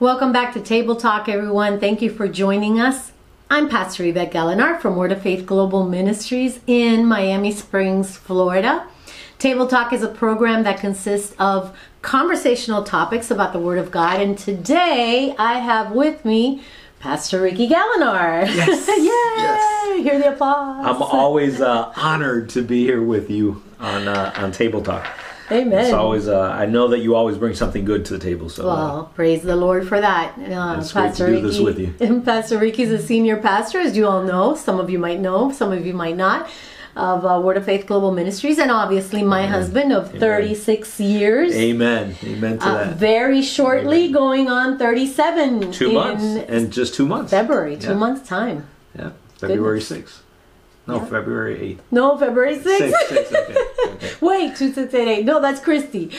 Welcome back to Table Talk, everyone. Thank you for joining us. I'm Pastor Yvette Gallinar from Word of Faith Global Ministries in Miami Springs, Florida. Table Talk is a program that consists of conversational topics about the Word of God, and today I have with me Pastor Ricky Gallinar. Yes. Yay! Yes. Hear the applause. I'm always honored to be here with you on Table Talk. Amen. It's always, I know that you always bring something good to the table. So, well, praise the Lord for that. It's Pastor great to do this with you. And Pastor Ricky's a senior pastor, as you all know. Some of you might know, some of you might not, of Word of Faith Global Ministries, and obviously my husband of 36 years. Amen. Amen to that. Very shortly going on 37. 2 months. And just 2 months. February. Yeah. 2 months time. Yeah. February 6th. No, yeah. February 8th. No, February 6th. 6, okay. Wait, 2, 6, 8, 8. No, that's Christy.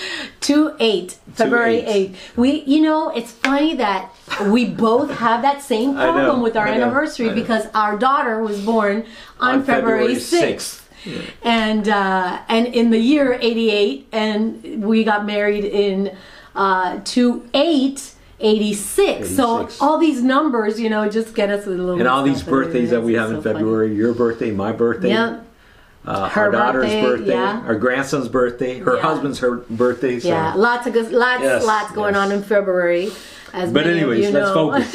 2, 8. February 8th. We, you know, it's funny that we both have that same problem with our anniversary because our daughter was born on February 6th. Yeah. And in the year 88, and we got married in 2, 8. 86. So all these numbers, you know, just get us a little. And all these birthdays that we have in February, your birthday, my birthday, our daughter's birthday, our grandson's birthday, her husband's birthday. So. Yeah, lots going on in February. But anyways, let's focus.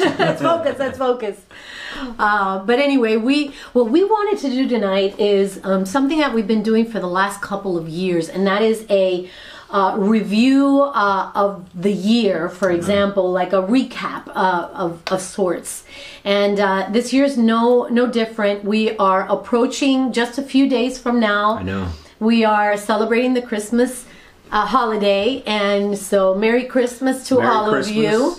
Let's focus. But anyway, what we wanted to do tonight is something that we've been doing for the last couple of years, and that is a review of the year, for example, like a recap of sorts. And this year's no different. We are approaching just a few days from now. I know. We are celebrating the Christmas holiday, and so Merry Christmas to all of you.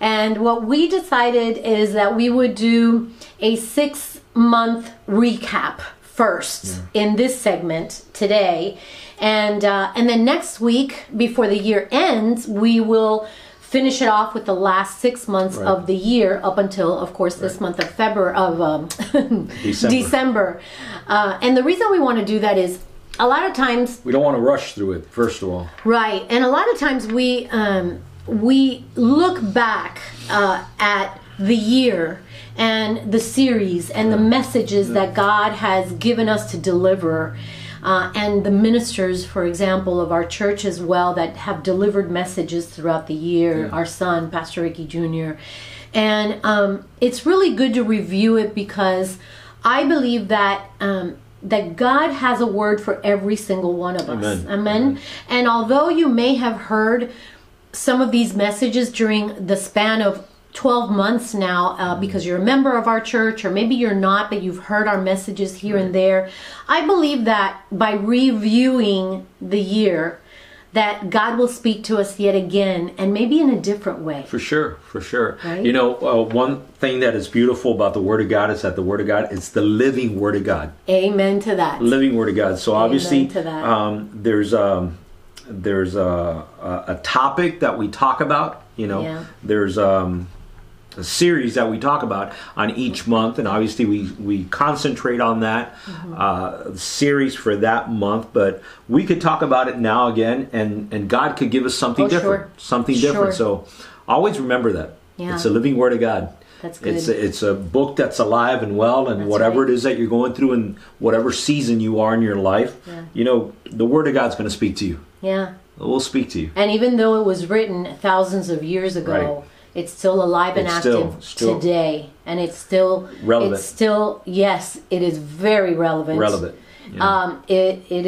And what we decided is that we would do a 6-month recap first in this segment today. And then next week, before the year ends, we will finish it off with the last 6 months of the year, up until, of course, this month of February, of December. And the reason we want to do that is a lot of times we don't want to rush through it, first of all. Right, and a lot of times we look back at the year and the series and the messages that God has given us to deliver. And the ministers, for example, of our church as well, that have delivered messages throughout the year, our son, Pastor Ricky Jr. And it's really good to review it because I believe that that God has a word for every single one of us. Amen. And although you may have heard some of these messages during the span of 12 months now, because you're a member of our church, or maybe you're not, but you've heard our messages here and there. I believe that by reviewing the year, that God will speak to us yet again, and maybe in a different way. For sure, for sure. Right? You know, one thing that is beautiful about the Word of God is that the Word of God is the living Word of God. Amen to that. Living Word of God. So obviously, there's a topic that we talk about. You know, there's a series that we talk about on each month, and obviously we concentrate on that series for that month, but we could talk about it now again, and God could give us something different, something different. So always remember that. It's a living Word of God. That's good. It's a book that's alive and well, and that's whatever it is that you're going through and whatever season you are in your life, you know, the Word of God's going to speak to you. Yeah. It will speak to you. And even though it was written thousands of years ago, it's still alive and active today, and it's still relevant. It's still it is very relevant. Yeah. It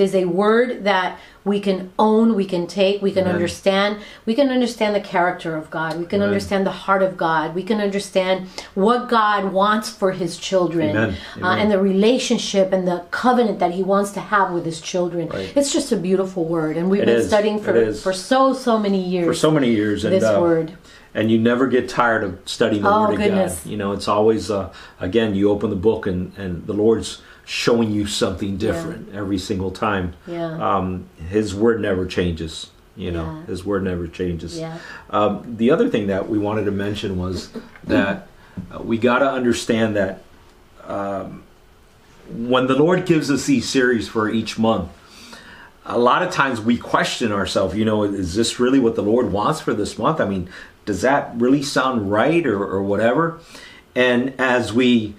is a word that we can own, we can take, we can understand. We can understand the character of God. We can understand the heart of God. We can understand what God wants for His children, and the relationship and the covenant that He wants to have with His children. Right. It's just a beautiful word, and we've been studying for so many years. For so many years, this word. And you never get tired of studying the Word of God. You know, it's always again, you open the book, and the Lord's showing you something different every single time. His Word never changes, you know. His Word never changes. The other thing that we wanted to mention was that we got to understand that when the Lord gives us these series for each month, a lot of times we question ourselves, you know, is this really what the Lord wants for this month? I mean, does that really sound right, or whatever? And as we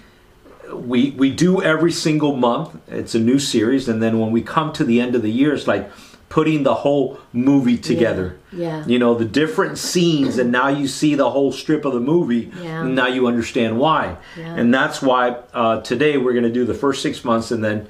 do every single month, it's a new series. And then when we come to the end of the year, it's like putting the whole movie together. Yeah. You know, the different scenes, and now you see the whole strip of the movie, and now you understand why. Yeah. And that's why today we're going to do the first 6 months, and then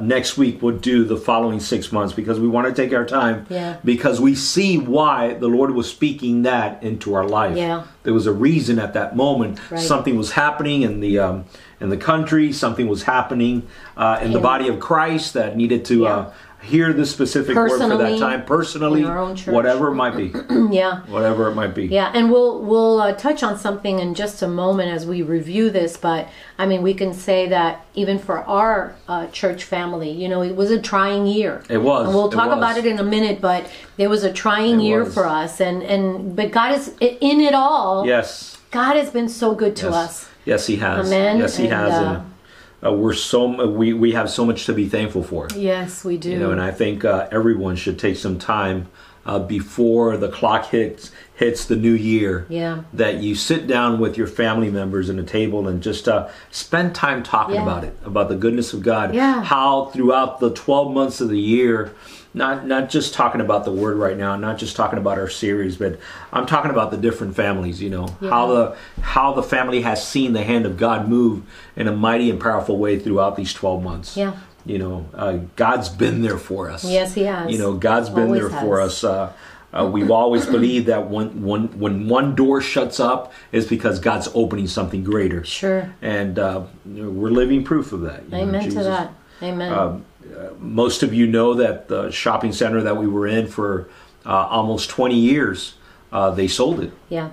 next week we'll do the following 6 months, because we want to take our time, because we see why the Lord was speaking that into our life. Yeah. There was a reason at that moment. Right. Something was happening in the country, something was happening in the body of Christ that needed to... hear the specific word for that time personally, in our own church, whatever it might be. Whatever it might be. Yeah, and we'll touch on something in just a moment as we review this, but I mean, we can say that even for our church family, you know, it was a trying year. It was. And we'll talk about it in a minute, but it was a trying year for us, and but God is in it all. Yes. God has been so good to us. Yes, He has. Amen. Yes, He has. We have so much to be thankful for. Yes, we do. You know, and I think everyone should take some time before the clock hits the new year. Yeah. That you sit down with your family members at a table and just spend time talking about it, about the goodness of God. Yeah. How throughout the 12 months of the year, not just talking about the word right now, not just talking about our series, but I'm talking about the different families, you know, how the family has seen the hand of God move in a mighty and powerful way throughout these 12 months. Yeah. You know, God's been there for us. Yes, He has. You know, God's been there for us. We've always believed that when one door shuts up, it's because God's opening something greater. Sure. And we're living proof of that. Amen to that. Amen. Most of you know that the shopping center that we were in for almost 20 years, they sold it. Yeah.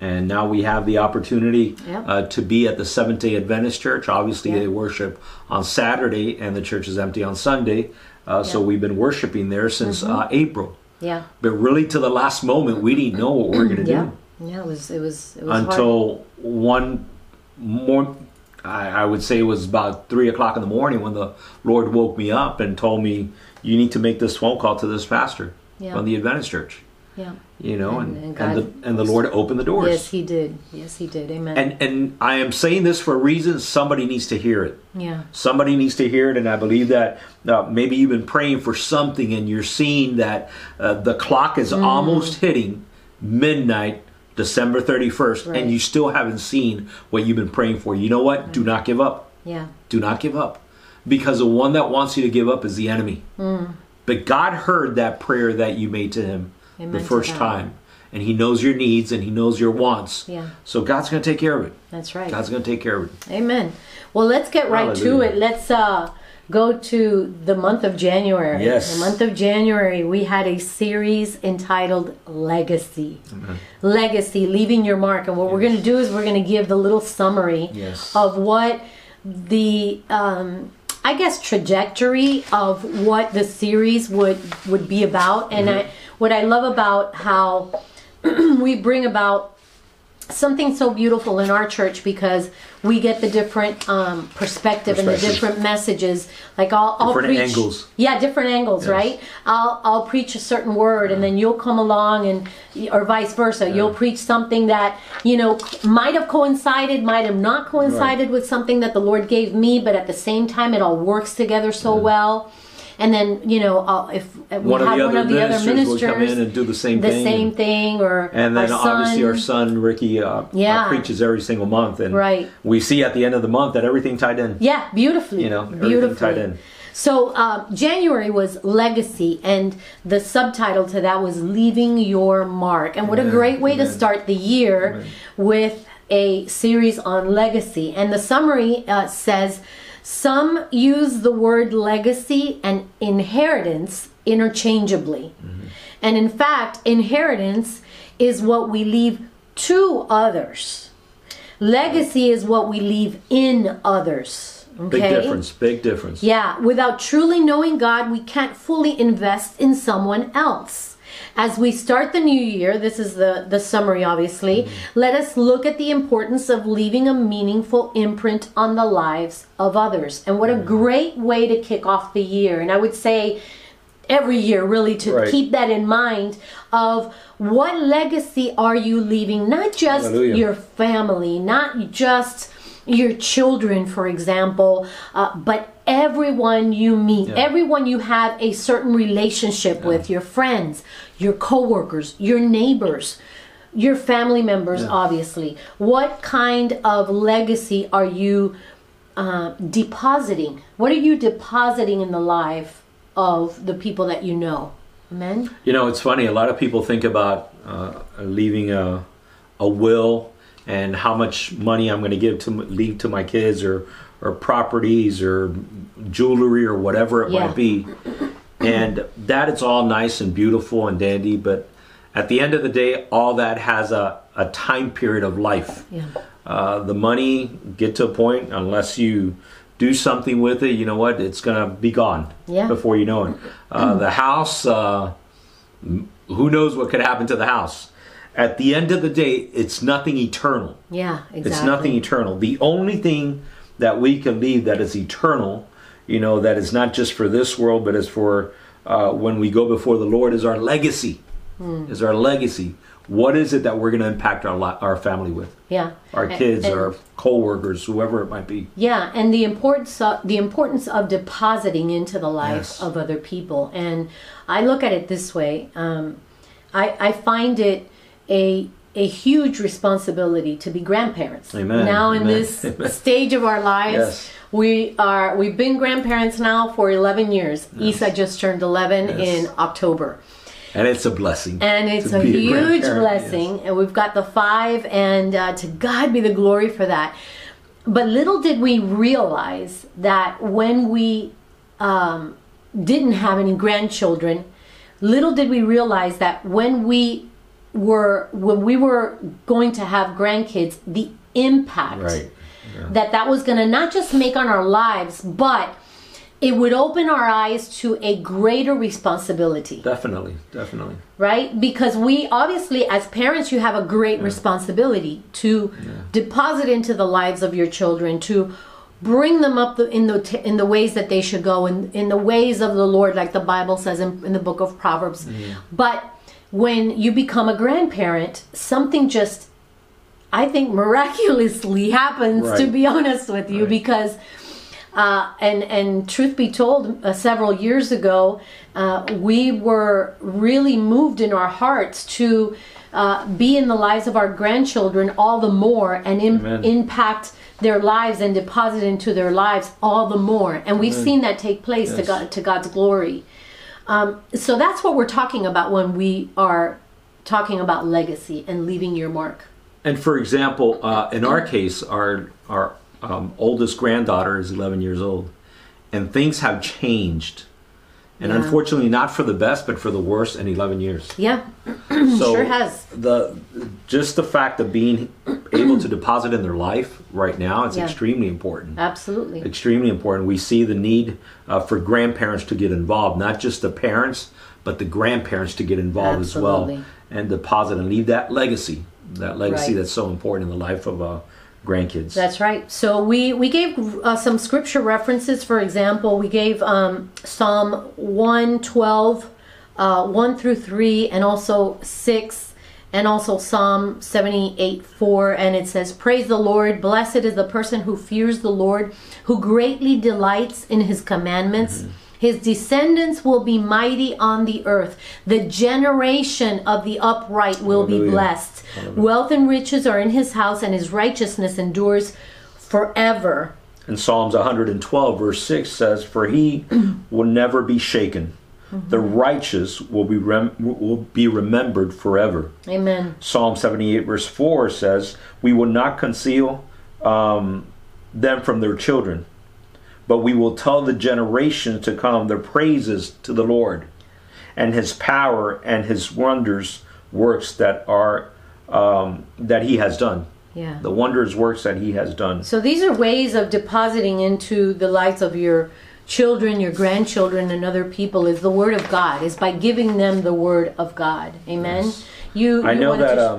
And now we have the opportunity to be at the Seventh-day Adventist Church. Obviously, they worship on Saturday, and the church is empty on Sunday. So we've been worshiping there since April. Yeah. But really, to the last moment, we didn't know what we were going to do. Yeah, it was until hard. One more. I would say it was about 3 o'clock in the morning when the Lord woke me up and told me, you need to make this phone call to this pastor from the Adventist Church. Yeah. You know, and the Lord opened the doors. Yes, He did. Yes, He did. Amen. And I am saying this for a reason. Somebody needs to hear it. Yeah. Somebody needs to hear it, and I believe that maybe you've been praying for something, and you're seeing that the clock is almost hitting midnight, December 31st, and you still haven't seen what you've been praying for. You know what? Right. Do not give up. Yeah. Do not give up. Because the one that wants you to give up is the enemy. Mm. But God heard that prayer that you made to Him the first time. And He knows your needs, and He knows your wants. Yeah. So God's going to take care of it. That's right. God's going to take care of it. Amen. Well, let's get right to it. Let's go to the month of January. Yes. The month of January, we had a series entitled Legacy. Mm-hmm. Legacy, leaving your mark. And what we're going to do is we're going to give the little summary of what the, I guess, trajectory of what the series would be about. And what I love about how we bring about something so beautiful in our church, because we get the different perspective and the different messages. Like I'll preach angles. Yeah, different angles, right? I'll preach a certain word, and then you'll come along, and or vice versa. You'll preach something that, you know, might have coincided, might have not coincided with something that the Lord gave me, but at the same time, it all works together so well. And then, you know, if we have one of the other ministers will come in and do the same thing, or and then obviously our son Ricky preaches every single month, and we see at the end of the month that everything tied in. Yeah, beautifully. You know, everything tied in. So January was Legacy, and the subtitle to that was Leaving Your Mark. And what a great way to start the year with a series on legacy. And the summary says, some use the word legacy and inheritance interchangeably. And in fact, inheritance is what we leave to others. Legacy is what we leave in others. Okay? Big difference, big difference. Yeah, without truly knowing God, we can't fully invest in someone else. As we start the new year, this is the summary, obviously, let us look at the importance of leaving a meaningful imprint on the lives of others. And what a great way to kick off the year. And I would say every year, really, to keep that in mind of what legacy are you leaving, not just your family, not just your children, for example, but everyone you meet, everyone you have a certain relationship with, your friends, your coworkers, your neighbors, your family members, obviously. What kind of legacy are you depositing? What are you depositing in the life of the people that you know? Amen? You know, it's funny. A lot of people think about leaving a will and how much money I'm going to leave to my kids, or properties, or jewelry, or whatever it might be. And that is all nice and beautiful and dandy, but at the end of the day, all that has a time period of life. The money, get to a point, unless you do something with it, you know what, it's going to be gone before you know it. The house, who knows what could happen to the house. At the end of the day, it's nothing eternal. It's nothing eternal. The only thing that we can leave that is eternal, you know, that is not just for this world, but is for when we go before the Lord, is our legacy. Is our legacy. What is it that we're going to impact our family with? Our kids, our co-workers, whoever it might be. And the importance of depositing into the life of other people. And I look at it this way. I find it a huge responsibility to be grandparents. Now in this stage of our lives, we've been grandparents now for 11 years. Isa just turned 11 in October. And it's a blessing. And it's a huge blessing. And we've got the 5, and to God be the glory for that. But little did we realize that when we didn't have any grandchildren, little did we realize that when we were going to have grandkids, the impact that was going to not just make on our lives, but it would open our eyes to a greater responsibility. Definitely, definitely. Right? Because we obviously, as parents, you have a great responsibility to deposit into the lives of your children, to bring them up in the ways that they should go, in the ways of the Lord, like the Bible says in the book of Proverbs. But when you become a grandparent, something just, I think, miraculously happens, to be honest with you, because... And truth be told, several years ago, we were really moved in our hearts to be in the lives of our grandchildren all the more, and impact their lives and deposit into their lives all the more. And we've seen that take place to God's glory. So that's what we're talking about when we are talking about legacy and leaving your mark. And for example, in our case, our oldest granddaughter is 11 years old, and things have changed, and unfortunately not for the best, but for the worse in 11 years. So sure has. Just the fact of being able to deposit in their life right now is extremely important. Absolutely. Extremely important. We see the need for grandparents to get involved, not just the parents, but the grandparents to get involved as well, and deposit and leave that legacy, that's so important in the life of grandkids. That's right. So we gave some scripture references. For example, we gave Psalm 112, 1 through 3, and also 6, and also Psalm 78, 4. And it says, "Praise the Lord. Blessed is the person who fears the Lord, who greatly delights in his commandments. His descendants will be mighty on the earth. The generation of the upright will be blessed. Wealth and riches are in his house, and his righteousness endures forever." And Psalms 112 verse 6 says, "For he will never be shaken. The righteous will be remembered forever." Amen. Psalm 78 verse 4 says, "We will not conceal them from their children, but we will tell the generation to come their praises to the Lord, and his power and his wonders works that are that he has done." Yeah. The wondrous works that he has done. So these are ways of depositing into the lives of your children, your grandchildren, and other people is the Word of God. Is by giving them the Word of God. Amen. Yes. I know that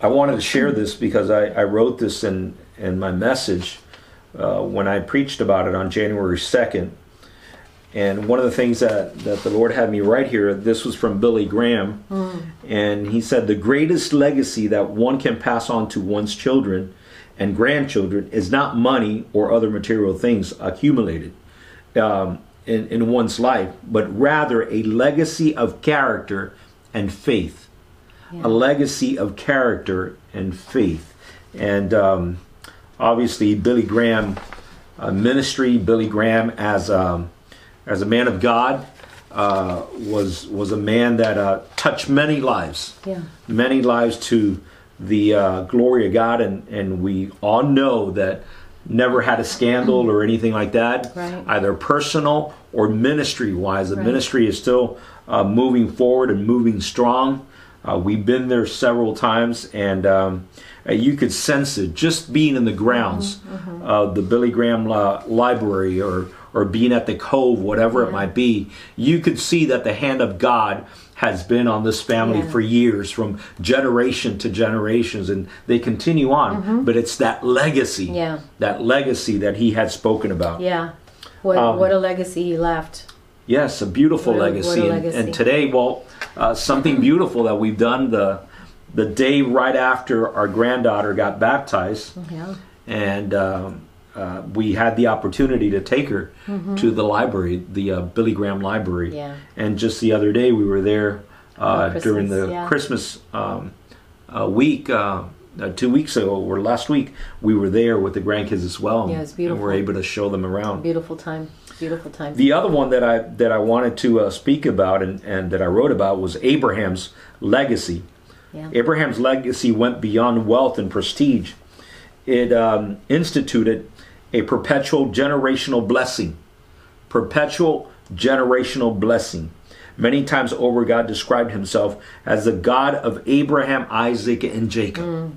I wanted to share this because I wrote this in my message. When I preached about it on January 2nd, And one of the things that the Lord had me write here, this was from Billy Graham, and he said, the greatest legacy that one can pass on to one's children and grandchildren is not money or other material things accumulated in one's life, but rather a legacy of character and faith. Yeah. A legacy of character and faith. And obviously Billy Graham ministry, Billy Graham as a man of God, was a man that touched many lives, many lives to the glory of God, and we all know that never had a scandal or anything like that, either personal or ministry-wise. The ministry is still moving forward and moving strong. We've been there several times, and you could sense it just being in the grounds of the Billy Graham Library or being at the Cove, whatever it might be. You could see that the hand of God has been on this family for years, from generation to generations, and they continue on. But it's that legacy, that legacy that he had spoken about. Yeah, what a legacy he left. Yes, a beautiful legacy. And today, well, something beautiful that we've done, the day right after our granddaughter got baptized, and we had the opportunity to take her to the library, the Billy Graham Library. And just the other day, we were there during the Christmas week, 2 weeks ago, or last week, we were there with the grandkids as well. Yeah, it was beautiful. And we're able to show them around. Beautiful time. Beautiful time. The other one that I wanted to speak about and that I wrote about was Abraham's legacy. Yeah. Abraham's legacy went beyond wealth and prestige. It instituted a perpetual generational blessing. Perpetual generational blessing. Many times over, God described himself as the God of Abraham, Isaac, and Jacob.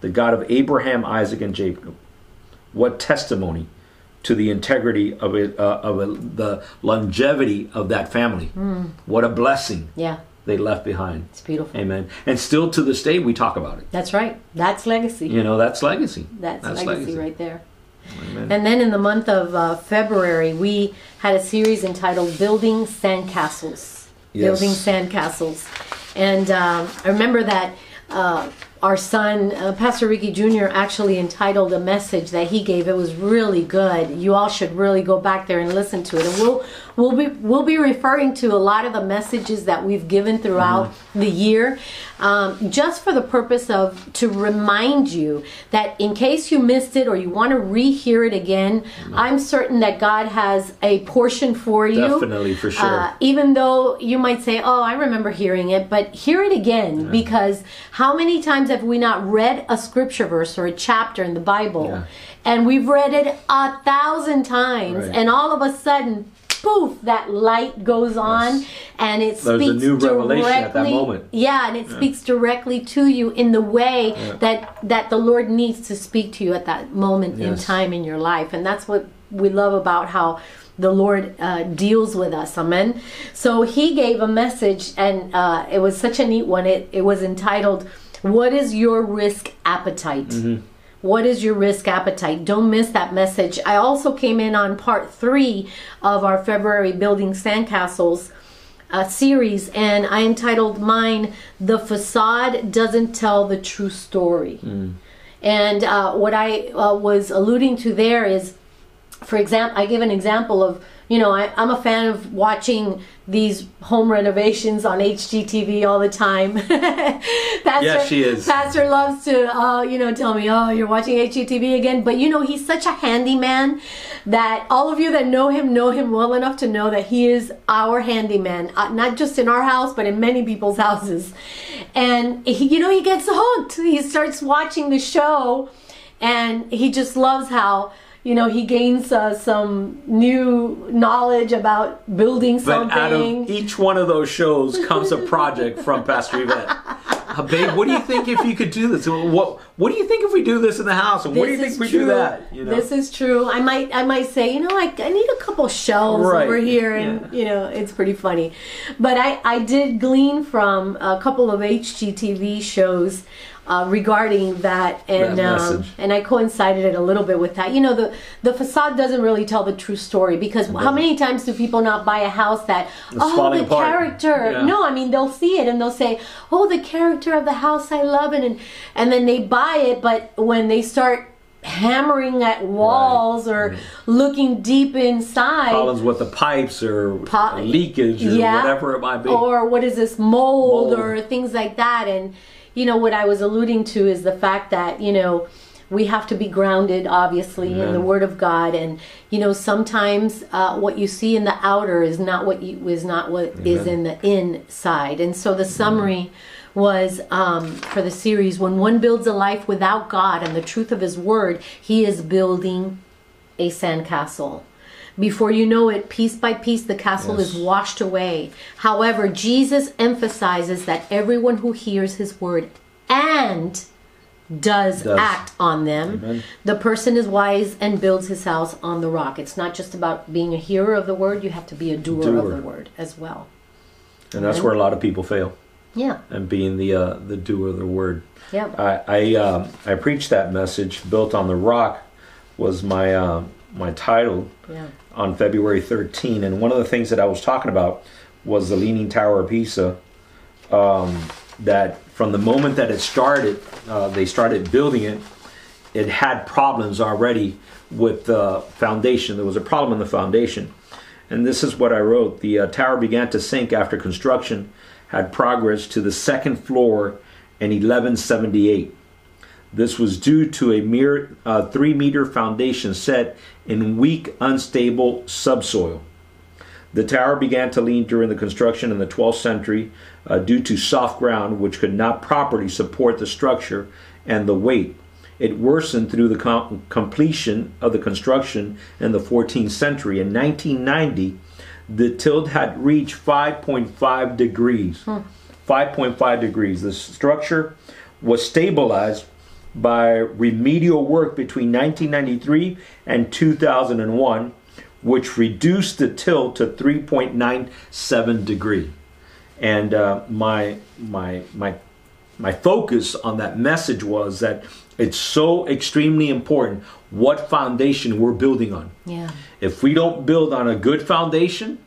The God of Abraham, Isaac, and Jacob. What testimony to the integrity of it, the longevity of that family. What a blessing. Yeah. They left behind. It's beautiful. Amen. And still to this day, we talk about it. That's right. That's legacy. You know, that's legacy. That's legacy right there. Amen. And then in the month of February, we had a series entitled Building Sandcastles. Yes. Building Sandcastles. And I remember that our son, Pastor Ricky Jr., actually entitled a message that he gave. It was really good. You all should really go back there and listen to it. And we'll be referring to a lot of the messages that we've given throughout the year, just for the purpose of to remind you that in case you missed it or you want to rehear it again, I'm certain that God has a portion for you. Definitely, for sure. Even though you might say, "Oh, I remember hearing it," but hear it again, because how many times have we not read a scripture verse or a chapter in the Bible, and we've read it 1,000 times, and all of a sudden, poof, that light goes on, and it speaks a new revelation at that moment. Yeah, and it speaks directly to you in the way that the Lord needs to speak to you at that moment in time in your life. And that's what we love about how the Lord deals with us. Amen. So he gave a message, and it was such a neat one. It was entitled, "What is your risk appetite?" What is your risk appetite? Don't miss that message. I also came in on part 3 of our February Building Sandcastles series, and I entitled mine, "The Facade Doesn't Tell the True Story." And what I was alluding to there is, for example, I give an example of, you know, I'm a fan of watching these home renovations on HGTV all the time. Pastor, yeah, she is. Pastor loves to, you know, tell me, "Oh, you're watching HGTV again." But, you know, he's such a handyman that all of you that know him well enough to know that he is our handyman, not just in our house, but in many people's houses. And, you know, he gets hooked. He starts watching the show, and he just loves how, you know, he gains some new knowledge about building something. But out of each one of those shows comes a project from Pastor Yvette. "Babe, what do you think if you could do this? What do you think if we do this in the house? And what do you think if we do that?" You know? This is true. I might say, "You know, I need a couple shelves over here," and you know, it's pretty funny. But I did glean from a couple of HGTV shows regarding that, and I coincided it a little bit with that. You know, the facade doesn't really tell the true story, because how many times do people not buy a house that, oh, the character, no, I mean, they'll see it and they'll say, oh, the character of the house I love, and then they buy it, but when they start hammering at walls or looking deep inside, problems with the pipes or leakage or whatever it might be, or what is this mold or things like that. And you know what I was alluding to is the fact that, you know, we have to be grounded, obviously, in the Word of God. And you know, sometimes what you see in the outer is not what you is in the inside. And so the summary was for the series: when one builds a life without God and the truth of His Word, he is building a sandcastle. Before you know it, piece by piece, the castle is washed away. However, Jesus emphasizes that everyone who hears His Word and does act on them, the person is wise and builds his house on the rock. It's not just about being a hearer of the Word. You have to be a doer of the Word as well. And that's where a lot of people fail. Yeah, and being the doer of the Word. Yeah, I preached that message. Built on the Rock was my my title on February 13, and one of the things that I was talking about was the Leaning Tower of Pisa. That from the moment that it started, they started building it. It had problems already with the foundation. There was a problem in the foundation, and this is what I wrote: the tower began to sink after construction had progressed to the second floor in 1178. This was due to a mere 3-meter foundation set in weak, unstable subsoil. The tower began to lean during the construction in the 12th century due to soft ground, which could not properly support the structure and the weight. It worsened through the completion of the construction in the 14th century. In 1990, the tilt had reached 5.5 degrees. 5.5 degrees. The structure was stabilized by remedial work between 1993 and 2001, which reduced the tilt to 3.97 degrees. And my focus on that message was that it's so extremely important what foundation we're building on. Yeah. If we don't build on a good foundation,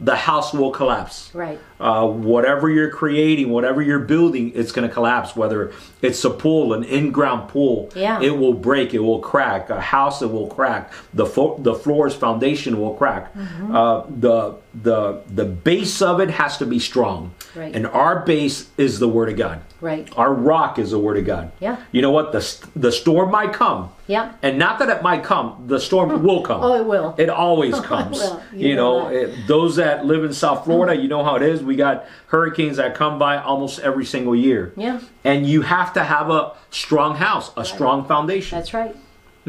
the house will collapse. Right. Whatever you're creating, whatever you're building, it's going to collapse. Whether it's a pool, an in-ground pool, it will break, it will crack. A house, it will crack. The floor's foundation will crack. The base of it has to be strong. Right. And our base is the Word of God. Right. Our rock is the Word of God. Yeah. You know what? The storm might come. Yeah. And not that it might come, the storm will come. Oh, it will. It always comes. It will. You know, those that live in South Florida, you know how it is. We got hurricanes that come by almost every single year. Yeah. And you have to have a strong house, a strong foundation. That's right.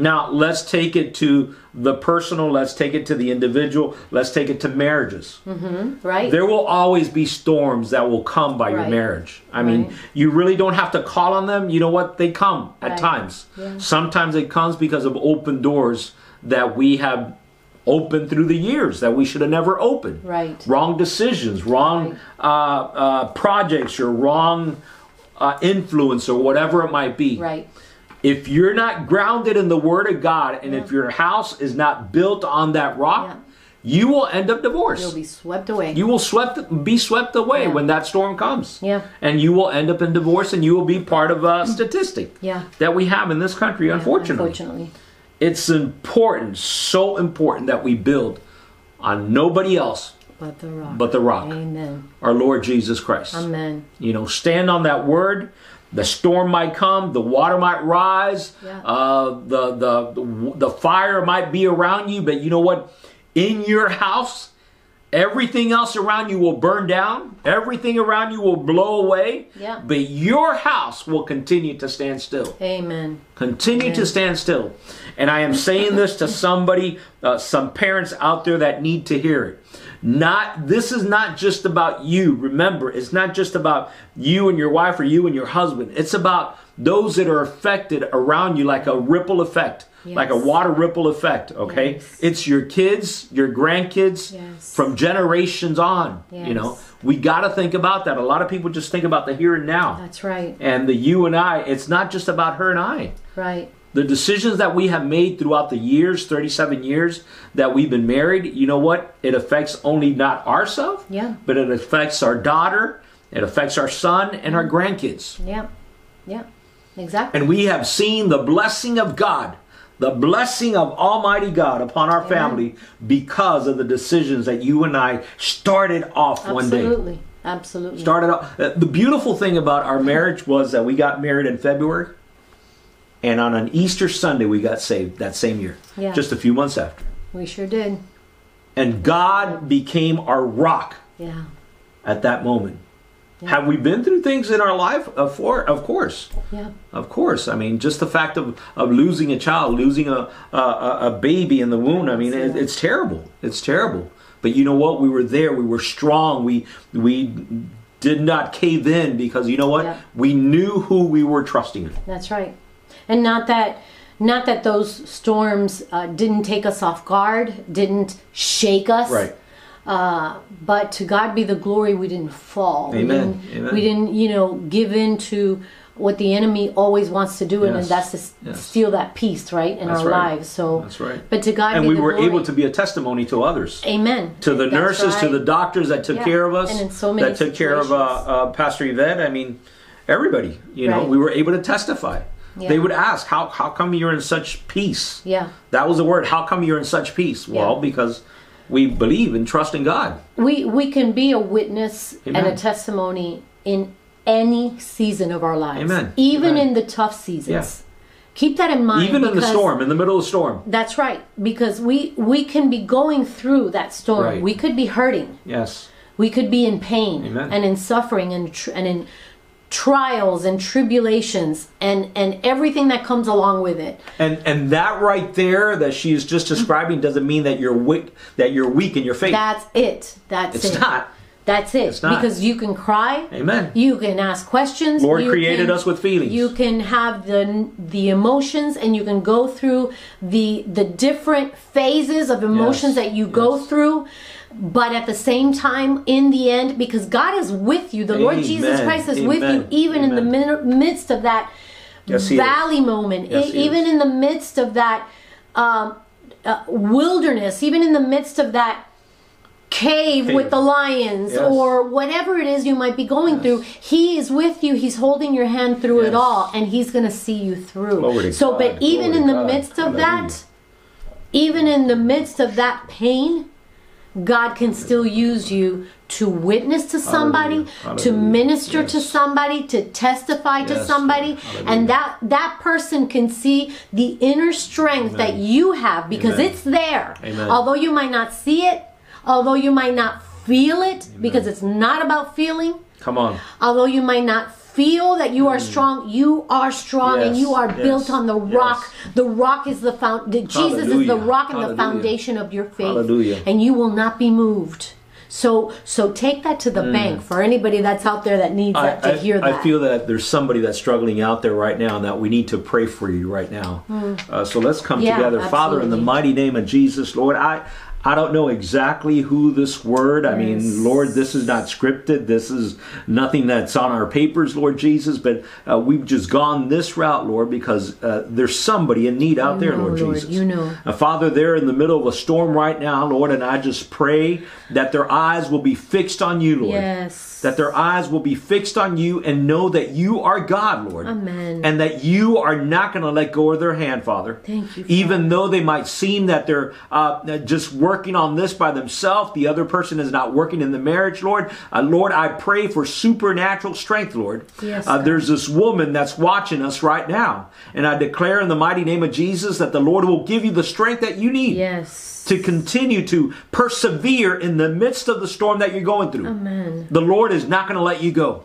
Now, let's take it to the personal. Let's take it to the individual. Let's take it to marriages. Right. There will always be storms that will come by your marriage. I mean, you really don't have to call on them. You know what? They come at times. Yeah. Sometimes it comes because of open doors that we have opened through the years that we should have never opened. Right. Wrong decisions, wrong projects, or wrong influence, or whatever it might be. Right. If you're not grounded in the Word of God, and if your house is not built on that rock, you will end up divorced. You'll be swept away. You will be swept away when that storm comes. Yeah. And you will end up in divorce, and you will be part of a statistic that we have in this country, unfortunately. It's important, so important, that we build on nobody else but the rock. Amen. Our Lord Jesus Christ. Amen. You know, stand on that Word. The storm might come, the water might rise, the fire might be around you, but you know what? In your house, everything else around you will burn down, everything around you will blow away, but your house will continue to stand still. Amen. Continue to stand still. And I am saying this to somebody, some parents out there that need to hear it. This is not just about you. Remember, it's not just about you and your wife or you and your husband. It's about those that are affected around you, like a ripple effect, yes. like a water ripple effect, okay? Yes. It's your kids, your grandkids, yes. from generations on, yes. you know? We got to think about that. A lot of people just think about the here and now. That's right. And the you and I, it's not just about her and I. Right. The decisions that we have made throughout the years, 37 years that we've been married, you know what? It affects only not ourselves, yeah. but it affects our daughter, it affects our son, and our grandkids. Yeah, yeah, exactly. And we have seen the blessing of God, the blessing of Almighty God upon our Amen. Family because of the decisions that you and I started off Absolutely. One day. Absolutely, absolutely. Started off. The beautiful thing about our marriage was that we got married in February. And on an Easter Sunday, we got saved that same year, yeah. just a few months after. We sure did. And God became our rock yeah. at that moment. Yeah. Have we been through things in our life? Of course. Yeah. Of course. I mean, just the fact of losing a child, losing a baby in the womb, I mean, it's terrible. It's terrible. But you know what? We were there. We were strong. We did not cave in because you know what? Yeah. We knew who we were trusting in. That's right. And not that those storms didn't take us off guard, didn't shake us. Right. But to God be the glory, we didn't fall. Amen. We didn't, you know, give in to what the enemy always wants to do, yes. and that's to yes. steal that peace, right, in that's our right. lives. So that's right. But to God, and be we the were glory. Able to be a testimony to others. Amen. To the that's nurses, right. to the doctors that took yeah. care of us, and in so many that took situations. Care of Pastor Yvette. I mean, everybody. You know, right. we were able to testify. Yeah. They would ask, how come you're in such peace? Yeah. That was the word, how come you're in such peace? Yeah. Well, because we believe and trust in God. We can be a witness Amen. And a testimony in any season of our lives. Amen. Even Amen. In the tough seasons. Yeah. Keep that in mind. Even in the storm, in the middle of the storm. That's right. Because we can be going through that storm. Right. We could be hurting. Yes. We could be in pain Amen. And in suffering and in trials and tribulations and everything that comes along with it. And that right there that she is just describing doesn't mean that you're weak in your faith. That's it. That's it. It's not. That's it. It's not. Because you can cry. Amen. You can ask questions. Lord created us with feelings. You can have the emotions and you can go through the different phases of emotions yes. that you yes. go through. But at the same time, in the end, because God is with you, the Amen. Lord Jesus Christ is Amen. With you, even Amen. In the midst of that yes, valley is. Moment, yes, even is. In the midst of that wilderness, even in the midst of that cave with the lions, yes. or whatever it is you might be going yes. through, He is with you. He's holding your hand through yes. it all, and He's going to see you through. Glory so, God. But even Glory in the God. Midst of Hallelujah. That, even in the midst of that pain, God can still use you to witness to somebody, Hallelujah. Hallelujah. To minister yes. to somebody, to testify yes. to somebody, Hallelujah. And that person can see the inner strength Amen. That you have because Amen. It's there. Amen. Although you might not see it, although you might not feel it, Amen. Because it's not about feeling. Come on. Although you might not feel that you are strong, you are strong yes. and you are yes. built on the rock. Yes. The rock is the foundation. Jesus Hallelujah. Is the rock and Hallelujah. The foundation of your faith. Hallelujah. And you will not be moved. So take that to the bank for anybody that's out there that needs that to hear that. I feel that there's somebody that's struggling out there right now and that we need to pray for you right now. So let's come together. Absolutely. Father, in the mighty name of Jesus, Lord, I don't know exactly who this word, I mean, Lord, this is not scripted. This is nothing that's on our papers, Lord Jesus, but we've just gone this route, Lord, because there's somebody in need out there, Lord Jesus. You know. Father, they're in the middle of a storm right now, Lord, and I just pray that their eyes will be fixed on you, Lord. Yes. That their eyes will be fixed on you and know that you are God, Lord. Amen. And that you are not going to let go of their hand, Father. Thank you, Father. Even though they might seem that they're just working on this by themselves, the other person is not working in the marriage, Lord. Lord, I pray for supernatural strength, Lord. Yes, there's this woman that's watching us right now, and I declare in the mighty name of Jesus that the Lord will give you the strength that you need. Yes. To continue to persevere in the midst of the storm that you're going through. Amen. The Lord is not going to let you go.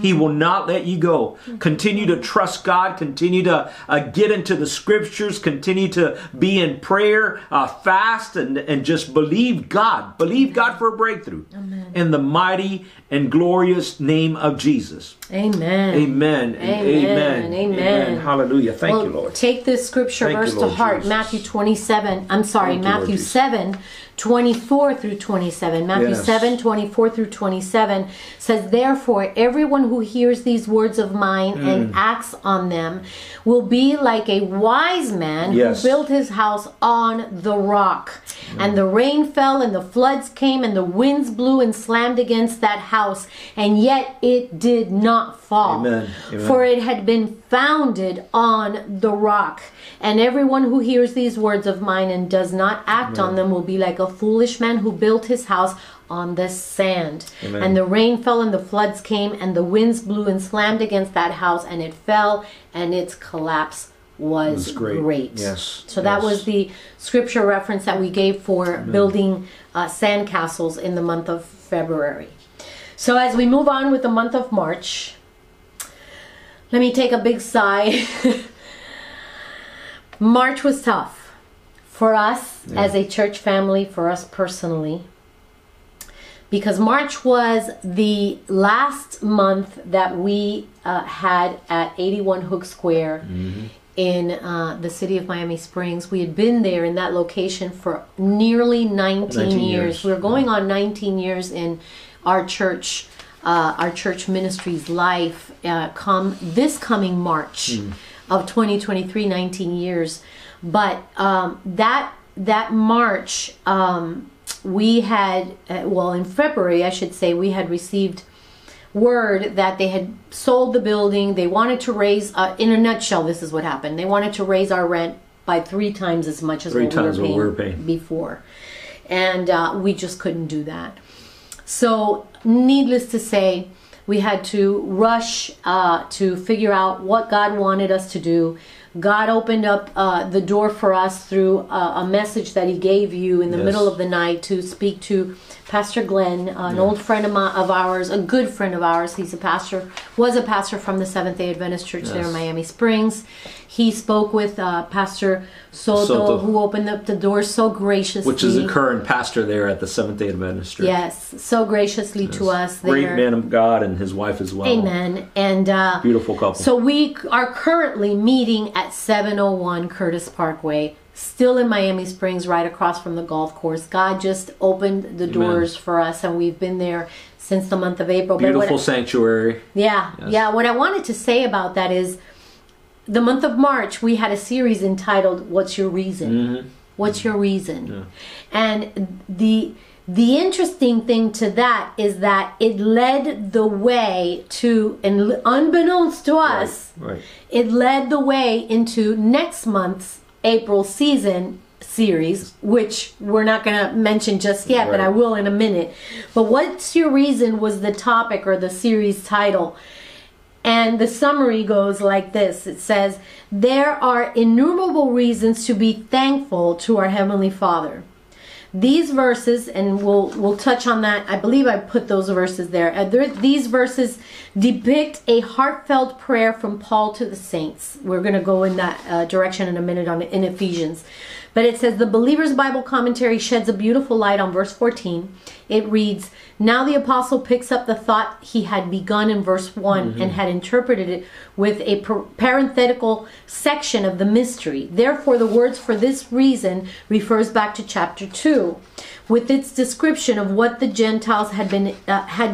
He will not let you go. Continue to trust God. Continue to get into the scriptures. Continue to be in prayer, fast, and just believe God. Believe God for a breakthrough. Amen. In the mighty and glorious name of Jesus. Amen. Amen. Amen. Amen. Hallelujah. Thank you, Lord. Take this scripture verse to heart. Matthew 7:24-27. Matthew 7:24-27 says, "Therefore, everyone who hears these words of mine and acts on them will be like a wise man who built his house on the rock. And the rain fell and the floods came and the winds blew and slammed against that house, and yet it did not fall. Amen. Amen. For it had been founded on the rock. And everyone who hears these words of mine and does not act on them will be like a foolish man who built his house on the sand." Amen. "And the rain fell and the floods came and the winds blew and slammed against that house, and it fell, and its collapse was great. Yes. So that was the scripture reference that we gave for building sandcastles in the month of February. So as we move on with the month of March, let me take a big sigh. March was tough. For us as a church family, for us personally, because March was the last month that we had at 81 Hook Square in the city of Miami Springs. We had been there in that location for nearly 19 years. We were going on 19 years in our church ministry's life. Come this coming March of 2023, 19 years. But that March, we had, well, in February, I should say, we had received word that they had sold the building. They wanted to raise, in a nutshell, this is what happened. They wanted to raise our rent by 3 times as much as what we were paying before. And we just couldn't do that. So needless to say, we had to rush to figure out what God wanted us to do. God opened up the door for us through a message that he gave you in the middle of the night to speak to Pastor Glenn, an old friend of ours, a good friend of ours. He's a pastor, was a pastor from the Seventh-day Adventist Church there in Miami Springs. He spoke with Pastor Soto, who opened up the door so graciously. Which is the current pastor there at the Seventh-day Adventist Church. Yes, so graciously to us there. Great man of God and his wife as well. Amen. And beautiful couple. So we are currently meeting at 701 Curtis Parkway, still in Miami Springs, right across from the golf course. God just opened the doors for us, and we've been there since the month of April. Beautiful sanctuary. Yeah, yeah. What I wanted to say about that is the month of March, we had a series entitled, "What's Your Reason?" What's your reason? Yeah. And the interesting thing to that is that it led the way to, and unbeknownst to us, it led the way into next month's April season series, which we're not going to mention just yet, but I will in a minute. But "What's Your Reason" was the topic or the series title. And the summary goes like this. It says, "There are innumerable reasons to be thankful to our Heavenly Father." These verses, and we'll touch on that. I believe I put those verses there. These verses depict a heartfelt prayer from Paul to the saints. We're going to go in that direction in a minute in Ephesians. But it says, the Believer's Bible Commentary sheds a beautiful light on verse 14. It reads, "Now the apostle picks up the thought he had begun in verse 1 and had interpreted it with a parenthetical section of the mystery. Therefore, the words 'for this reason' refers back to chapter 2 with its description of what the Gentiles had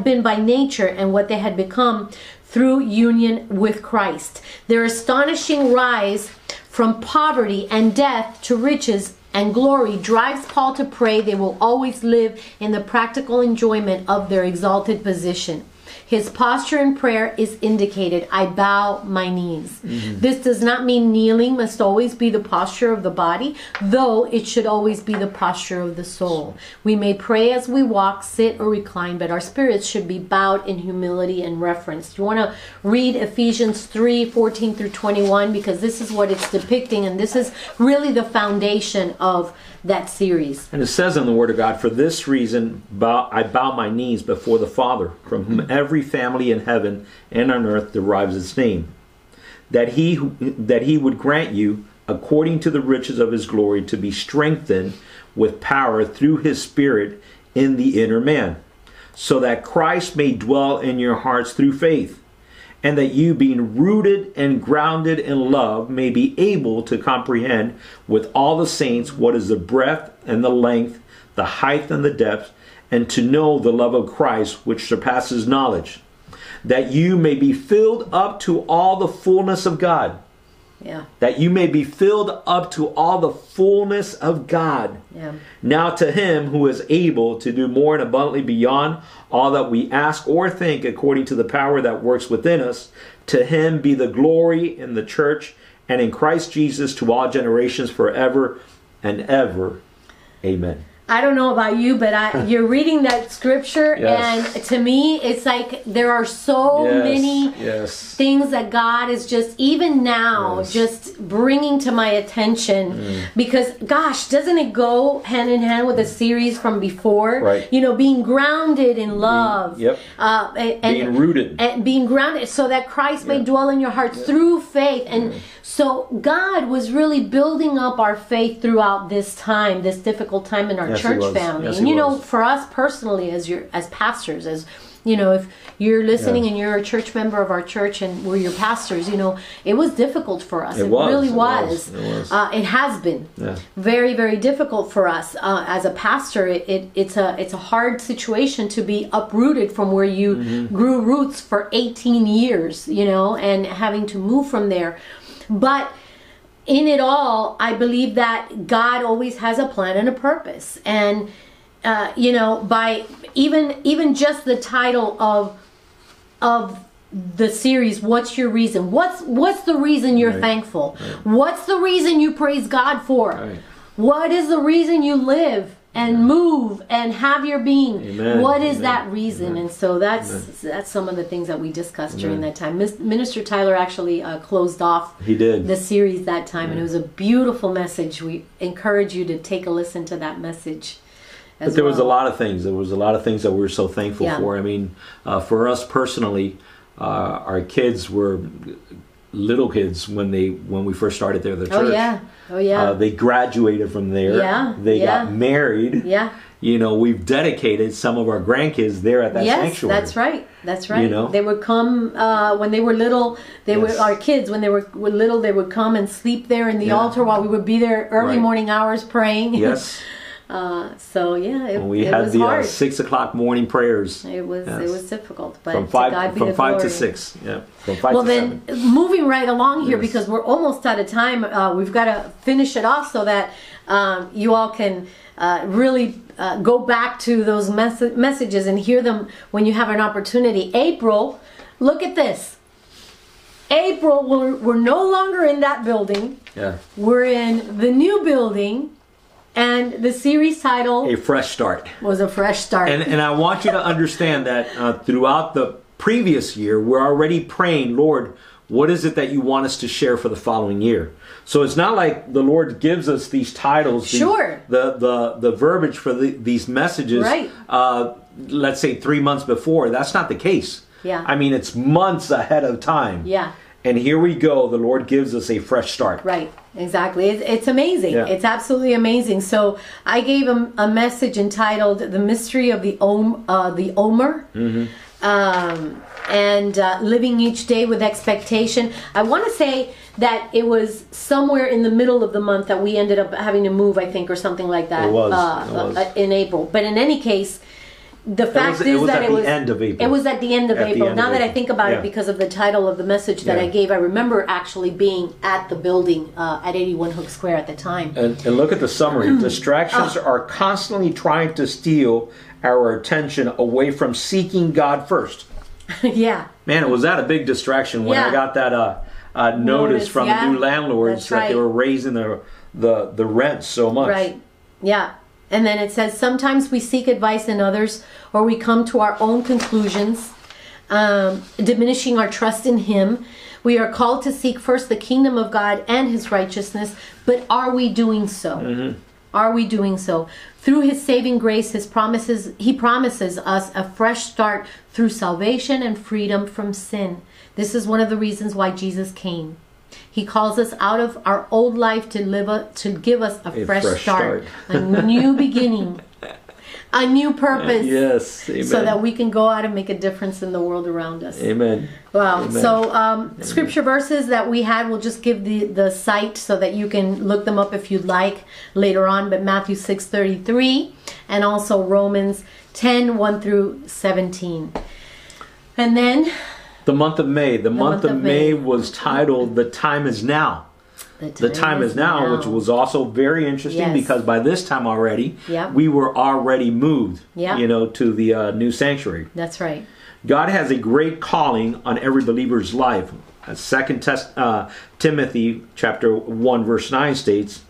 been by nature and what they had become through union with Christ. Their astonishing rise from poverty and death to riches and glory drives Paul to pray they will always live in the practical enjoyment of their exalted position. His posture in prayer is indicated. I bow my knees." This does not mean kneeling must always be the posture of the body, though it should always be the posture of the soul. We may pray as we walk, sit, or recline, but our spirits should be bowed in humility and reverence. You want to read Ephesians 3:14-21, because this is what it's depicting, and this is really the foundation of that series. And it says in the Word of God, "For this reason I bow my knees before the Father, from whom every every family in heaven and on earth derives its name, that he would grant you, according to the riches of his glory, to be strengthened with power through his Spirit in the inner man, so that Christ may dwell in your hearts through faith, and that you, being rooted and grounded in love, may be able to comprehend with all the saints what is the breadth and the length, the height and the depth, and to know the love of Christ, which surpasses knowledge, that you may be filled up to all the fullness of God. Yeah. That you may be filled up to all the fullness of God. Yeah. Now to him who is able to do more and abundantly beyond all that we ask or think, according to the power that works within us, to him be the glory in the church and in Christ Jesus to all generations forever and ever. Amen. I don't know about you, but you're reading that scripture, yes, and to me, it's like there are so many things that God is just, even now, just bringing to my attention. Because, gosh, doesn't it go hand in hand with a series from before? Right. You know, being grounded in love. And being rooted. And being grounded so that Christ may dwell in your hearts through faith. And so God was really building up our faith throughout this time, this difficult time in our church family, and you know, for us personally, as pastors, as you know, if you're listening and you're a church member of our church and we're your pastors, you know, it was difficult for us. It really was. It has been very, very difficult for us as a pastor. It's a hard situation to be uprooted from where you grew roots for 18 years, you know, and having to move from there, but in it all, I believe that God always has a plan and a purpose. And, you know, by even just the title of the series, what's your reason? What's the reason you're thankful? What's the reason you praise God for? What is the reason you live and move and have your being? What is that reason? And so that's some of the things that we discussed during that time. Minister Tyler actually closed off the series that time, and it was a beautiful message. We encourage you to take a listen to that message. But there was a lot of things. There was a lot of things that we were so thankful for. I mean, for us personally, our kids were little kids when we first started there, the church. They graduated from there. They got married. You know, we've dedicated some of our grandkids there at that sanctuary. Yes, that's right. That's right. You know? They would come when they were little. They were our kids when they were little. They would come and sleep there in the altar while we would be there early morning hours praying. Yes. So yeah, it was hard. 6 o'clock morning prayers. It was difficult, but from five to six. Yeah, from five. Well, to then seven. Moving right along here because we're almost out of time. We've got to finish it off so that you all can really go back to those messages and hear them when you have an opportunity. April, look at this. April, we're no longer in that building. Yeah, we're in the new building. And the series title, A Fresh Start, was A Fresh Start. And I want you to understand that throughout the previous year, we're already praying, Lord, what is it that you want us to share for the following year? So it's not like the Lord gives us these titles, the verbiage for these messages, let's say 3 months before. That's not the case. Yeah. I mean, it's months ahead of time. Yeah. And here we go. The Lord gives us a fresh start. Right. Exactly. It's amazing. Yeah. It's absolutely amazing. So I gave a message entitled "The Mystery of the Omer," and living each day with expectation. I want to say that it was somewhere in the middle of the month that we ended up having to move, I think, or something like that. It was in April. But in any case. The fact is that it was at the end of April. It was at the end of April. Now that I think about it, because of the title of the message that I gave, I remember actually being at the building at 81 Hook Square at the time. And look at the summary. Distractions are constantly trying to steal our attention away from seeking God first. Man, was that a big distraction when I got that notice from the new landlords that they were raising the rent so much. And then it says, sometimes we seek advice in others, or we come to our own conclusions, diminishing our trust in Him. We are called to seek first the kingdom of God and His righteousness, but are we doing so? Are we doing so? Through his saving grace, his promises, he promises us a fresh start through salvation and freedom from sin. This is one of the reasons why Jesus came. He calls us out of our old life to give us a fresh start. A new beginning, a new purpose. Yes, amen. So that we can go out and make a difference in the world around us. Amen. Wow. Amen. So amen. Scripture verses that we had, we'll just give the site so that you can look them up if you'd like later on. But Matthew 6:33 and also Romans 10:1-17. And then the month of May. The month of May was titled "The Time Is Now." The time is now, which was also very interesting because by this time already, we were already moved, you know, to the new sanctuary. That's right. God has a great calling on every believer's life. Second Timothy chapter 1:9 states,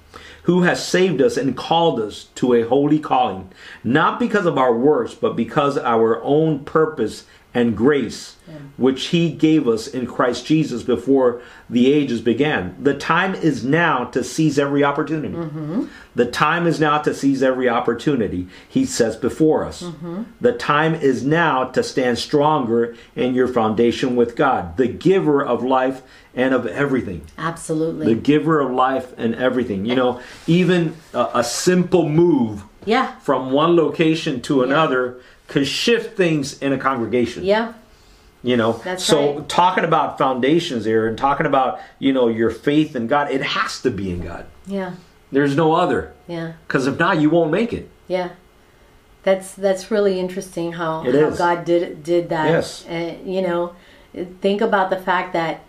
"Who has saved us and called us to a holy calling, not because of our works, but because of our own purpose and grace, which he gave us in Christ Jesus before the ages began." The time is now to seize every opportunity. Mm-hmm. The time is now to seize every opportunity he sets before us. Mm-hmm. The time is now to stand stronger in your foundation with God, the giver of life and of everything. Absolutely. The giver of life and everything. You know, even a simple move from one location to another could shift things in a congregation. Yeah. You know, That's right. Talking about foundations here and talking about, you know, your faith in God, it has to be in God. Yeah. There's no other. Yeah. Because if not, you won't make it. Yeah. That's really interesting how God did that. Yes. And, you know, think about the fact that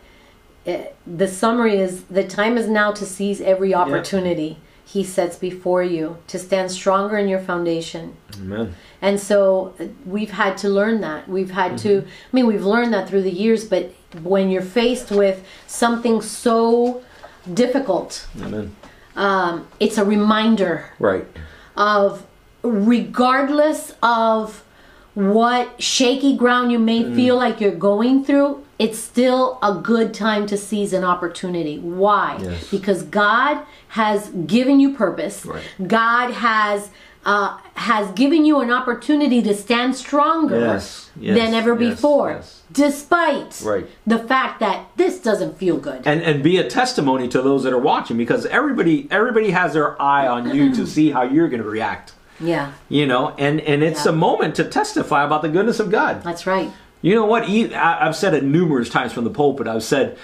the summary is the time is now to seize every opportunity he sets before you, to stand stronger in your foundation. Amen. And so we've had to learn that. We've had to, I mean, we've learned that through the years, but when you're faced with something so difficult, it's a reminder of, regardless of what shaky ground you may feel like you're going through, it's still a good time to seize an opportunity. Why? Yes. Because God has given you purpose. Right. God has given you an opportunity to stand stronger than ever before, despite the fact that this doesn't feel good. And be a testimony to those that are watching, because everybody has their eye on you to see how you're going to react. Yeah. You know, and it's a moment to testify about the goodness of God. That's right. You know what? I've said it numerous times from the pulpit. I've said,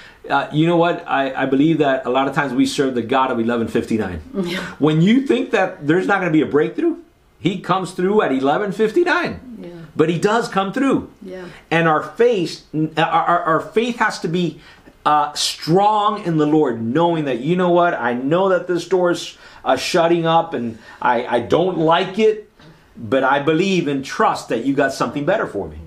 you know what? I believe that a lot of times we serve the God of 11:59. Yeah. When you think that there's not going to be a breakthrough, he comes through at 11:59. Yeah. But he does come through. Yeah. And our faith has to be strong in the Lord, knowing that, you know what? I know that this door is shutting up and I don't like it, but I believe and trust that you got something better for me.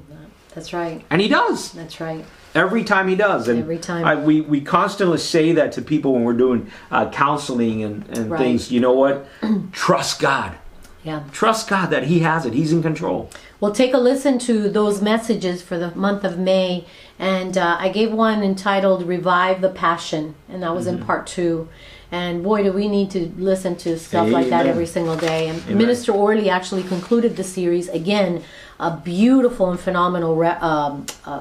That's right. And he does. That's right. Every time he does. And every time. We constantly say that to people when we're doing counseling and things. You know what? Trust God. Yeah. Trust God that he has it. He's in control. Well, take a listen to those messages for the month of May. And I gave one entitled Revive the Passion. And that was in part 2. And boy, do we need to listen to stuff like that every single day. And Minister Orley actually concluded the series again. A beautiful and phenomenal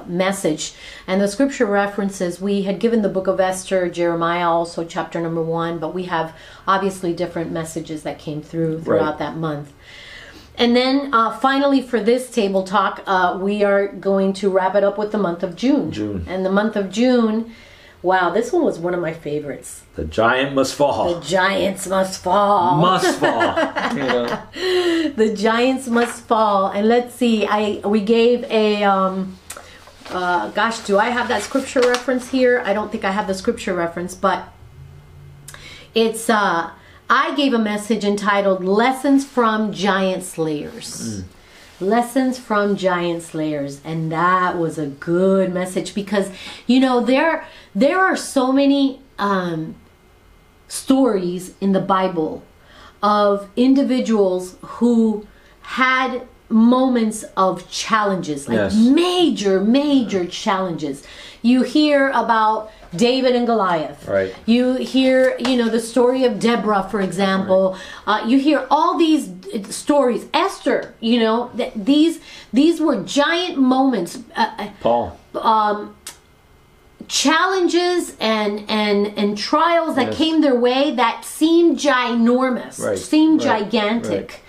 message. And the scripture references, we had given the book of Esther, Jeremiah, also chapter number 1, but we have obviously different messages that came throughout that month. And then finally for this Table Talk, we are going to wrap it up with the month of June. And the month of June, wow, this one was one of my favorites. The giant must fall. The giants must fall. Must fall. The giants must fall. And let's see, we gave a, gosh, do I have that scripture reference here? I don't think I have the scripture reference, but it's, I gave a message entitled Lessons from Giant Slayers. Lessons from Giant Slayers, and that was a good message because, you know, there are so many stories in the Bible of individuals who had moments of challenges, like major challenges. You hear about David and Goliath. Right. You hear, you know, the story of Deborah, for example. Right. You hear all these stories. Esther, you know, these were giant moments. Paul. Challenges and trials that came their way that seemed ginormous, seemed gigantic. Right.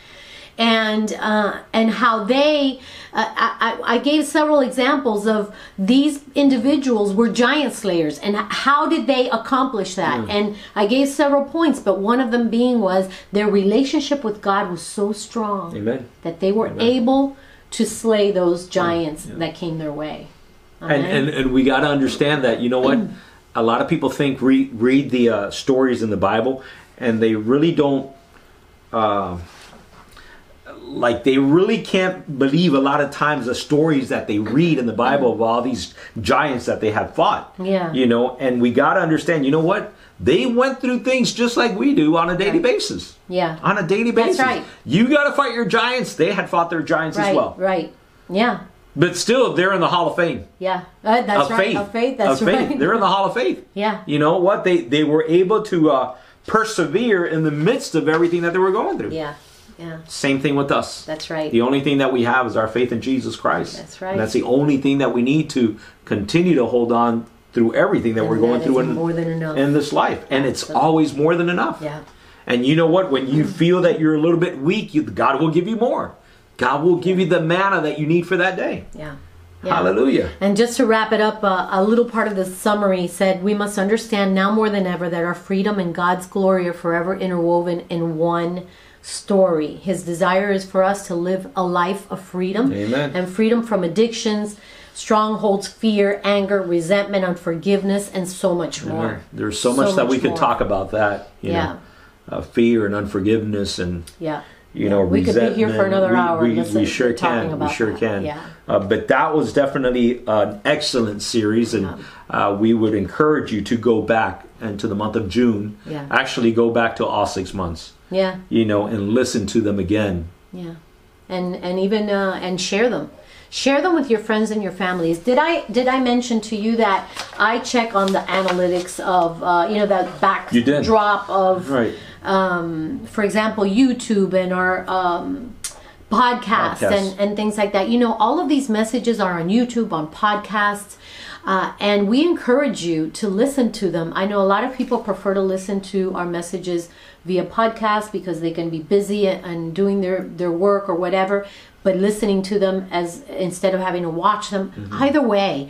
And how they, I gave several examples of these individuals were giant slayers, and how did they accomplish that? And I gave several points, but one of them being was their relationship with God was so strong that they were able to slay those giants that came their way. And we got to understand that, you know what, a lot of people think read the stories in the Bible, and they really don't. Like, they really can't believe a lot of times the stories that they read in the Bible of all these giants that they have fought. Yeah. You know, and we got to understand, you know what? They went through things just like we do on a daily basis. Yeah. On a daily basis. That's right. You got to fight your giants. They had fought their giants as well. Right. Yeah. But still, they're in the Hall of Fame. Yeah. That's of right. Faith. Of faith. That's of right. Faith. They're in the Hall of Faith. Yeah. You know what? They were able to persevere in the midst of everything that they were going through. Yeah. Yeah. Same thing with us. That's right. The only thing that we have is our faith in Jesus Christ. That's right. And that's the only thing that we need to continue to hold on through everything that we're going through in this life. And it's always more than enough. Yeah. And you know what? When you feel that you're a little bit weak, God will give you more. God will give you the manna that you need for that day. Yeah. Yeah. Hallelujah. And just to wrap it up, a little part of the summary said, we must understand now more than ever that our freedom and God's glory are forever interwoven in one story. His desire is for us to live a life of freedom. Amen. And freedom from addictions, strongholds, fear, anger, resentment, unforgiveness, and so much more. There's so much that we could talk about that. You know, fear and unforgiveness and you know, we could be here for another hour. We sure can. We sure can. Yeah. But that was definitely an excellent series, and we would encourage you to go back into the month of June. Yeah. Actually, go back to all 6 months. Yeah. You know, and listen to them again. Yeah. And even and share them. Share them with your friends and your families. Did I mention to you that I check on the analytics of you know, that backdrop of for example, YouTube and our podcasts. And things like that. You know, all of these messages are on YouTube, on podcasts, and we encourage you to listen to them. I know a lot of people prefer to listen to our messages via podcast because they can be busy and doing their work or whatever, but listening to them instead of having to watch them. Either way,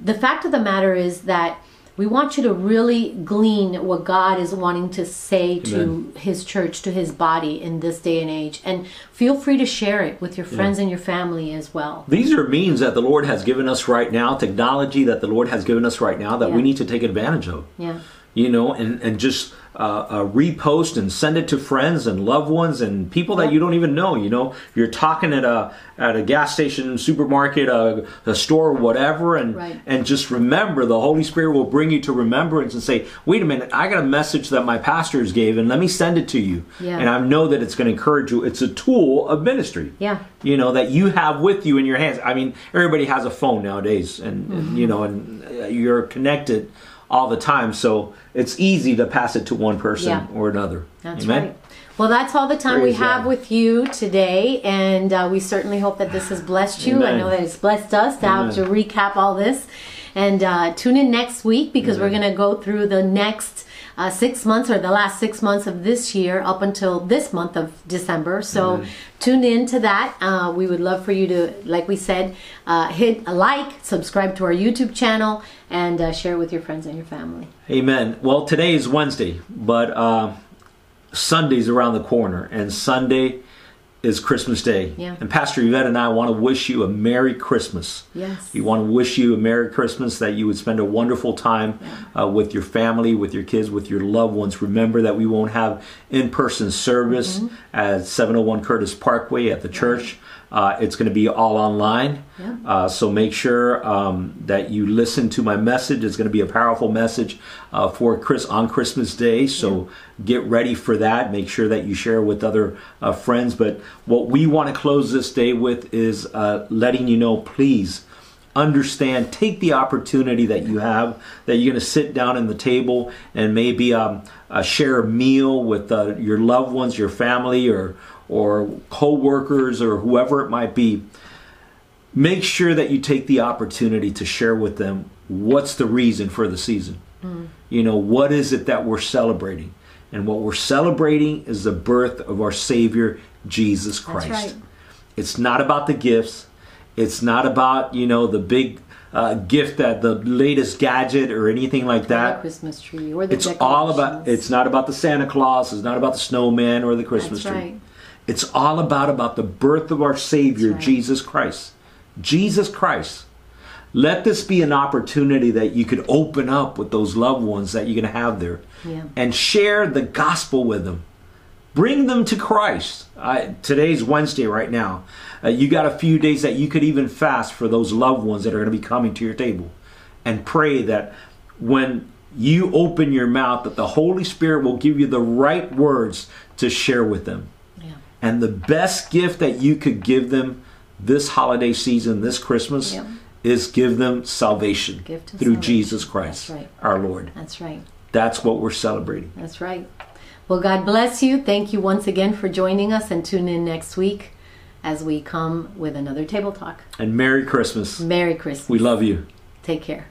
the fact of the matter is that we want you to really glean what God is wanting to say to His church, to His body in this day and age. And feel free to share it with your friends and your family as well. These are means that the Lord has given us right now, technology that the Lord has given us right now that we need to take advantage of. Yeah. You know, and just repost and send it to friends and loved ones and people that you don't even know. You know, you're talking at a gas station, supermarket, a store, whatever, and just remember, the Holy Spirit will bring you to remembrance and say, wait a minute, I got a message that my pastors gave, and let me send it to you. Yeah. And I know that it's going to encourage you. It's a tool of ministry. Yeah. You know, that you have with you in your hands. I mean, everybody has a phone nowadays, and, you know, and you're connected all the time, so it's easy to pass it to one person or another. That's right. Well, that's all the time we have with you today, and we certainly hope that this has blessed you. Amen. I know that it's blessed us to recap all this, and tune in next week, because we're going to go through the next 6 months, or the last 6 months of this year up until this month of December. So tune in to that. We would love for you to, like we said, hit a like, subscribe to our YouTube channel, and share with your friends and your family. Amen. Well, today is Wednesday, but Sunday's around the corner, and Sunday is Christmas Day. Yeah. And Pastor Yvette and I want to wish you a Merry Christmas. Yes. We want to wish you a Merry Christmas, that you would spend a wonderful time with your family, with your kids, with your loved ones. Remember that we won't have in-person service at 701 Curtis Parkway at the church. It's going to be all online. Yeah. So make sure that you listen to my message. It's going to be a powerful message on Christmas Day. So get ready for that. Make sure that you share with other friends. But what we want to close this day with is letting you know, please understand, take the opportunity that you have, that you're going to sit down in the table and maybe share a meal with your loved ones, your family, or co-workers, or whoever it might be. Make sure that you take the opportunity to share with them what's the reason for the season. Mm. You know, what is it that we're celebrating? And what we're celebrating is the birth of our Savior, Jesus Christ. That's right. It's not about the gifts. It's not about, you know, the big gift, that the latest gadget or anything like that. Or the Christmas tree or the decorations. It's all about, it's not about the Santa Claus. It's not about the snowman or the Christmas tree. That's right. It's all about the birth of our Savior, Jesus Christ. Jesus Christ. Let this be an opportunity that you could open up with those loved ones that you're going to have there, and share the gospel with them. Bring them to Christ. Today's Wednesday right now. You got a few days that you could even fast for those loved ones that are going to be coming to your table, and pray that when you open your mouth, that the Holy Spirit will give you the right words to share with them. Yeah. And the best gift that you could give them this holiday season, this Christmas, is give them salvation through Jesus Christ, our Lord. That's right. That's what we're celebrating. That's right. Well, God bless you. Thank you once again for joining us, and tune in next week as we come with another Table Talk. And Merry Christmas. Merry Christmas. We love you. Take care.